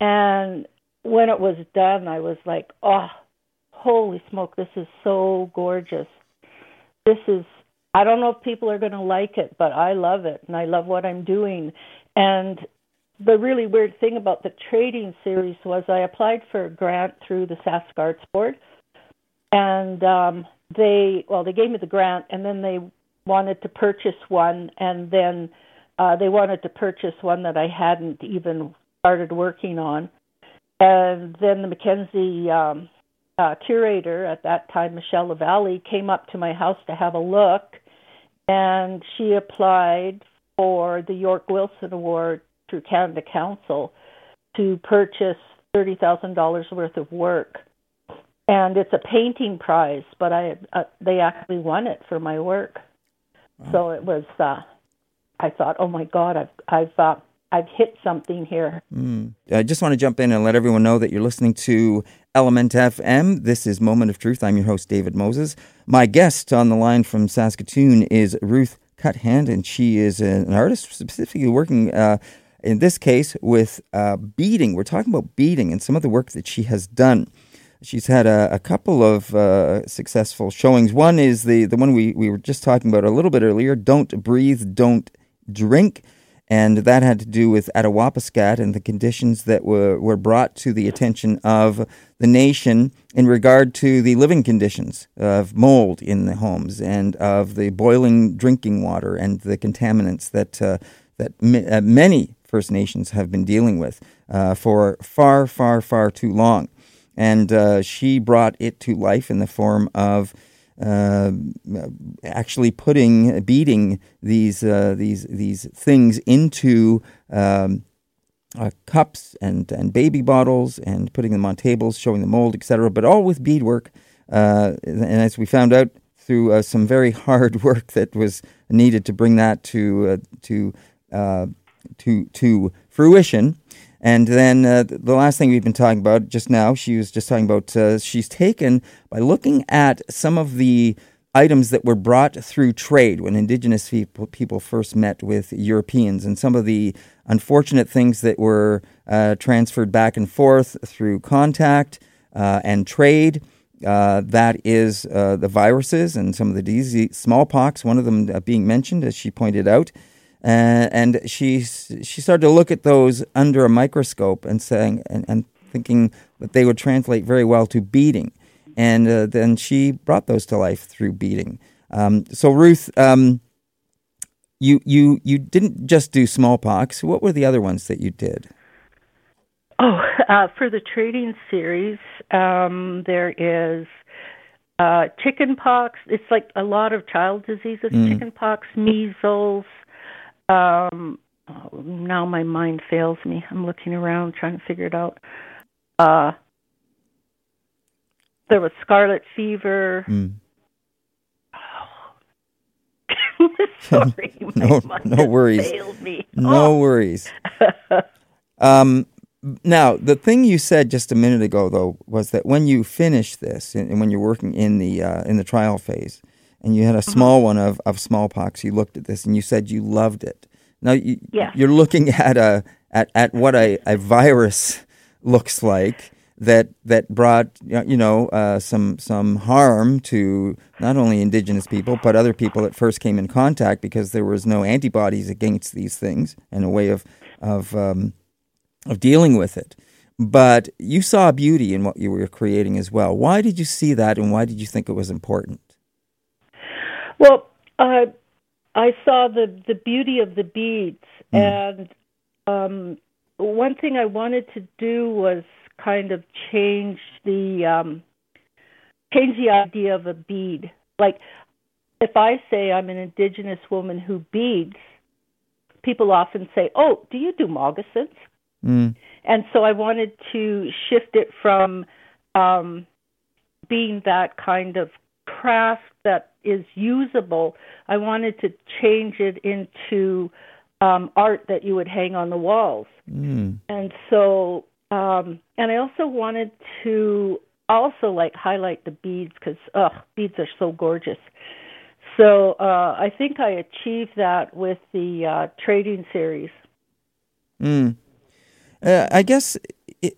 And when it was done, I was like, oh, holy smoke, this is so gorgeous. This is, I don't know if people are going to like it, but I love it, and I love what I'm doing. And the really weird thing about the trading series was I applied for a grant through the Sask Arts Board, and um, they, well, they gave me the grant, and then they wanted to purchase one, and then uh, they wanted to purchase one that I hadn't even started working on. And then the McKenzie um, uh, curator at that time, Michelle Lavallee, came up to my house to have a look, and she applied for the York Wilson Award through Canada Council to purchase thirty thousand dollars worth of work. and it's a painting prize, but I uh, they actually won it for my work. Wow. So it was. Uh, I thought, oh my God, I've I've uh, I've hit something here. Mm. I just want to jump in and let everyone know that you're listening to Element F M. This is Moment of Truth. I'm your host, David Moses. My guest on the line from Saskatoon is Ruth Cuthand, and she is an artist specifically working, uh, in this case, with uh, beading. We're talking about beading and some of the work that she has done. She's had a, a couple of uh, successful showings. One is the, the one we, we were just talking about a little bit earlier, Don't Breathe, Don't Drink. And that had to do with Attawapiskat and the conditions that were, were brought to the attention of the nation in regard to the living conditions of mold in the homes and of the boiling drinking water and the contaminants that uh, that m- uh, many First Nations have been dealing with uh, for far, far, far too long. And uh, she brought it to life in the form of Uh, actually putting, beating these uh, these these things into um, uh, cups and, and baby bottles and putting them on tables, showing the mold, et cetera, but all with beadwork. Uh, and as we found out through uh, some very hard work that was needed to bring that to uh, to uh, to to fruition. And then uh, the last thing we've been talking about just now, she was just talking about uh, she's taken by looking at some of the items that were brought through trade when Indigenous people, people first met with Europeans and some of the unfortunate things that were uh, transferred back and forth through contact uh, and trade. Uh, that is uh, the viruses and some of the disease, smallpox, one of them being mentioned, as she pointed out. Uh, and she she started to look at those under a microscope and saying and, and thinking that they would translate very well to beading, and uh, then she brought those to life through beading. Um, so Ruth, um, you you you didn't just do smallpox. What were the other ones that you did? Oh, uh, for the trading series, um, there is uh, chickenpox. It's like a lot of child diseases: mm. chickenpox, measles. Um, now my mind fails me. I'm looking around trying to figure it out. Uh, there was scarlet fever. Mm. Oh. Sorry, my no, mind no worries. failed me. No oh. worries. um, now, the thing you said just a minute ago, though, was that when you finish this and, and when you're working in the uh, in the trial phase, and you had a small one of, of smallpox. You looked at this, and you said you loved it. Now, you, yeah. you're looking at a at, at what a, a virus looks like that that brought you know uh, some some harm to not only Indigenous people but other people that first came in contact because there was no antibodies against these things and a way of of um, of dealing with it. But you saw beauty in what you were creating as well. Why did you see that, and why did you think it was important? Well, uh, I saw the, the beauty of the beads, mm. and um, one thing I wanted to do was kind of change the um, change the idea of a bead. Like, if I say I'm an Indigenous woman who beads, people often say, "Oh, do you do moccasins?" Mm. And so I wanted to shift it from um, being that kind of craft that is usable. I wanted to change it into um, art that you would hang on the walls. Mm. And so, um, and I also wanted to also like highlight the beads because, ugh, beads are so gorgeous. So uh, I think I achieved that with the uh, trading series. Mm. Uh, I guess, it,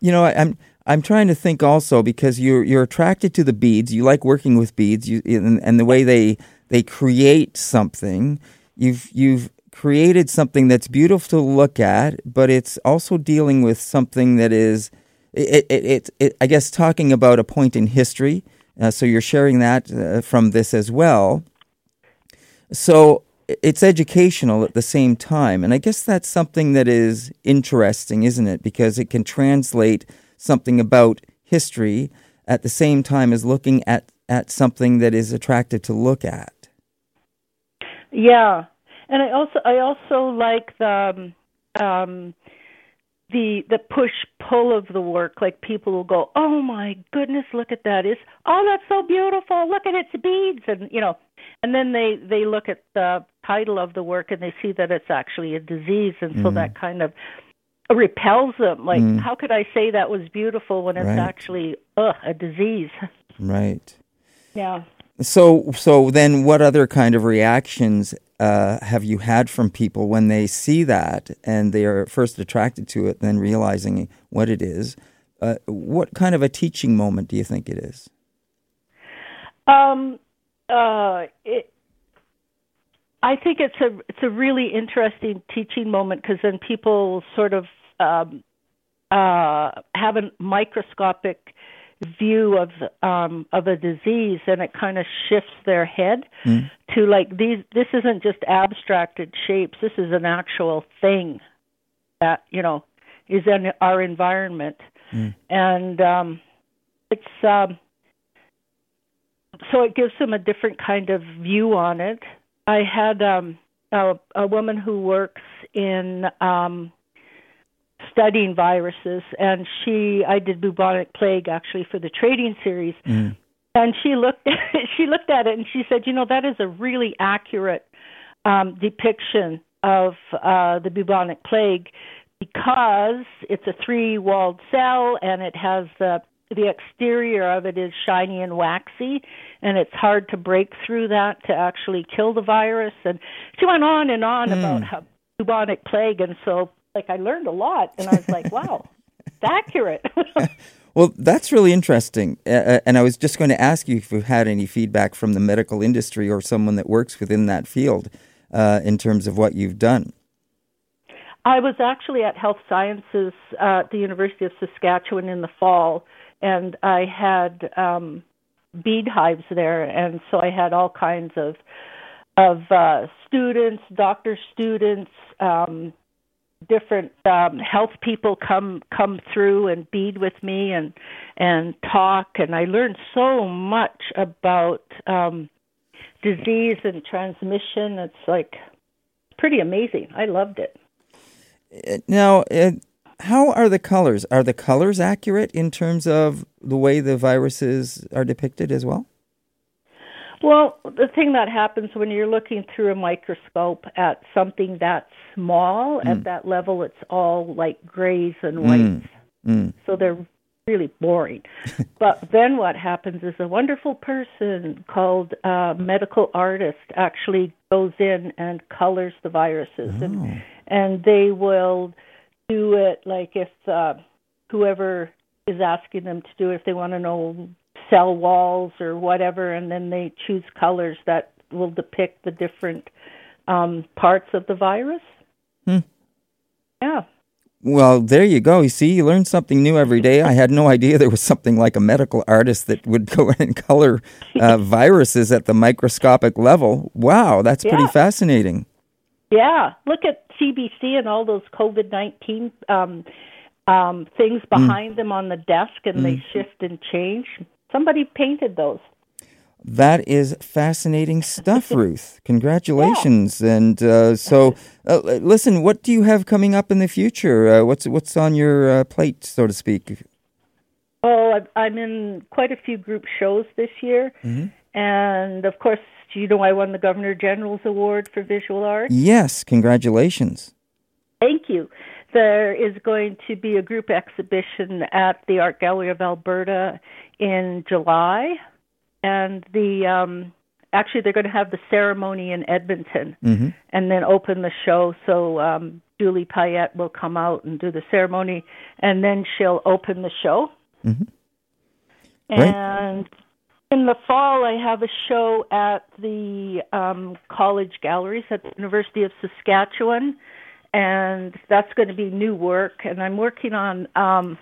you know, I, I'm... I'm trying to think also because you're you're attracted to the beads. You like working with beads, you, and, and the way they they create something. You've you've created something that's beautiful to look at, but it's also dealing with something that is, it it, it, it I guess talking about a point in history. Uh, so you're sharing that uh, from this as well. So it's educational at the same time, and I guess that's something that is interesting, isn't it? Because it can translate something about history at the same time as looking at, at something that is attractive to look at. Yeah, and I also I also like the um, um, the the push-pull of the work. Like, people will go, oh, my goodness, look at that. It's, oh, that's so beautiful. Look at its beads. And, you know, and then they, they look at the title of the work and they see that it's actually a disease. And mm. so that kind of repels them. Like, mm. how could I say that was beautiful when it's right. actually ugh, a disease? Right. Yeah. So so then what other kind of reactions uh, have you had from people when they see that and they are first attracted to it, then realizing what it is? Uh, what kind of a teaching moment do you think it is? Um, uh, it, I think it's a, it's a really interesting teaching moment, because then people sort of um, uh, have a microscopic view of um, of a disease, and it kind of shifts their head mm. to, like, these. This isn't just abstracted shapes. This is an actual thing that, you know, is in our environment, mm. and um, it's um, so it gives them a different kind of view on it. I had um, a, a woman who works in. Um, studying viruses, and she, I did bubonic plague actually for the trading series, mm. and she looked at it, she looked at it and she said, you know, that is a really accurate um, depiction of uh, the bubonic plague, because it's a three-walled cell and it has the, the exterior of it is shiny and waxy, and it's hard to break through that to actually kill the virus. And she went on and on mm. about how bubonic plague, and so like, I learned a lot, and I was like, wow, it's accurate. Well, that's really interesting. Uh, and I was just going to ask you if you've had any feedback from the medical industry or someone that works within that field uh, in terms of what you've done. I was actually at Health Sciences uh, at the University of Saskatchewan in the fall, and I had um, bead hives there, and so I had all kinds of, of uh, students, doctor students, um different um, health people come come through and bead with me and and talk, and I learned so much about um, disease and transmission. It's like pretty amazing. I loved it. Now, uh, how are the colors? Are the colors accurate in terms of the way the viruses are depicted as well? Well, the thing that happens when you're looking through a microscope at something that small, mm. at that level, it's all like grays and whites. Mm. Mm. So they're really boring. But then what happens is a wonderful person called a medical artist actually goes in and colors the viruses. Oh. And, and they will do it like if uh, whoever is asking them to do it, if they want to know cell walls or whatever, and then they choose colors that will depict the different um, parts of the virus. Hmm. Yeah. Well, there you go. You see, you learn something new every day. I had no idea there was something like a medical artist that would go in and color uh, viruses at the microscopic level. Wow, that's yeah. pretty fascinating. Yeah. Look at C B C and all those COVID nineteen um, um, things behind mm. them on the desk, and mm. they shift and change. Somebody painted those. That is fascinating stuff, Ruth. Congratulations. Yeah. And uh, so, uh, listen, what do you have coming up in the future? Uh, what's what's on your uh, plate, so to speak? Oh, I've, I'm in quite a few group shows this year. Mm-hmm. And, of course, you know I won the Governor General's Award for Visual Arts. Yes, congratulations. Thank you. There is going to be a group exhibition at the Art Gallery of Alberta in July, and the um, actually they're going to have the ceremony in Edmonton, mm-hmm. and then open the show. So um, Julie Payette will come out and do the ceremony, and then she'll open the show. Mm-hmm. And in the fall, I have a show at the um, college galleries at the University of Saskatchewan. And that's going to be new work, and I'm working on um,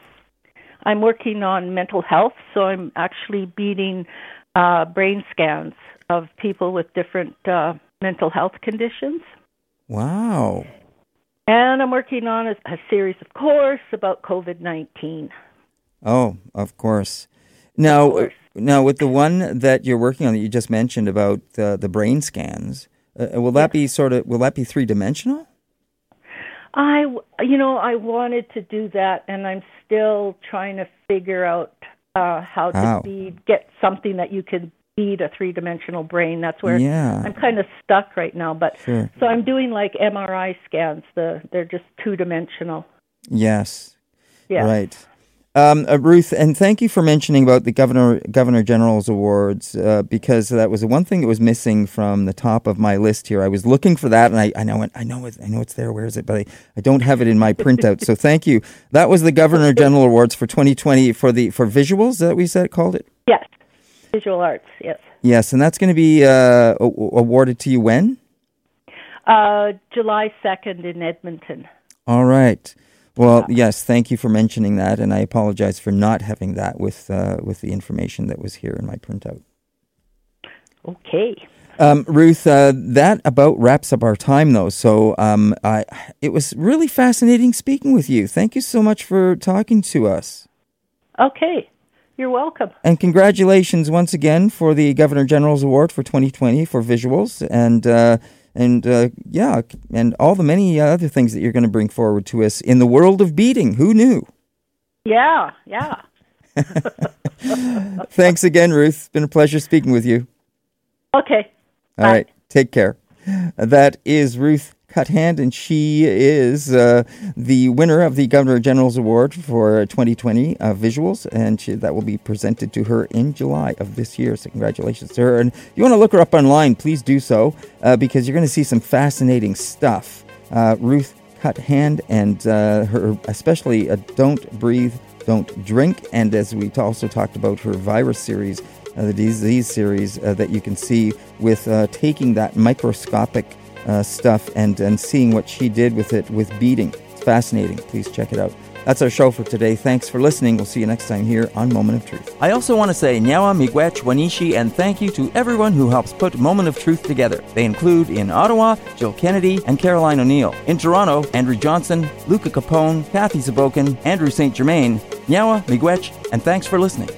I'm working on mental health. So I'm actually beating uh, brain scans of people with different uh, mental health conditions. Wow! And I'm working on a, a series, of course, about COVID nineteen. Oh, of course. Now, of course. Now with the one that you're working on that you just mentioned about uh, the brain scans, uh, will that be sort of will that be three dimensional? I, you know, I wanted to do that, and I'm still trying to figure out uh, how to oh. bead, get something that you can bead a three-dimensional brain. That's where yeah. I'm kind of stuck right now. But sure. So I'm doing like M R I scans. The they're just two-dimensional. Yes. Yeah. Right. Um, uh, Ruth, and thank you for mentioning about the Governor Governor General's Awards, uh, because that was the one thing that was missing from the top of my list here. I was looking for that, and I, I know it, I know it, I know it's there. Where is it? But I, I don't have it in my printout. So thank you. That was the Governor General Awards for twenty twenty for the for visuals. Is that what we said called it? Yes, visual arts. Yes. Yes, and that's going to be uh, awarded to you when? Uh, July second in Edmonton. All right. Well, yes, thank you for mentioning that, and I apologize for not having that with uh, with the information that was here in my printout. Okay. Um, Ruth, uh, that about wraps up our time, though, so um, I, it was really fascinating speaking with you. Thank you so much for talking to us. Okay. You're welcome. And congratulations once again for the Governor General's Award for twenty twenty for visuals, and... Uh, And, uh, yeah, and all the many other things that you're going to bring forward to us in the world of beading. Who knew? Yeah, yeah. Thanks again, Ruth. It's been a pleasure speaking with you. Okay. All Bye. Right. Take care. That is Ruth Cuthand, and she is uh, the winner of the Governor General's Award for twenty twenty uh, visuals, and she, that will be presented to her in July of this year. So congratulations to her. And if you want to look her up online, please do so, uh, because you're going to see some fascinating stuff. Uh, Ruth Cuthand, and uh, her especially uh, Don't Breathe, Don't Drink, and as we t- also talked about her virus series, uh, the disease series, uh, that you can see with uh, taking that microscopic Uh, stuff and, and seeing what she did with it, with beading. It's fascinating. Please check it out. That's our show for today. Thanks for listening. We'll see you next time here on Moment of Truth. I also want to say Nyawa Miigwech Wanishi and thank you to everyone who helps put Moment of Truth together. They include in Ottawa, Jill Kennedy and Caroline O'Neill. In Toronto, Andrew Johnson, Luca Capone, Kathy Zabokin, Andrew Saint Germain. Nyawa Miigwech, and thanks for listening.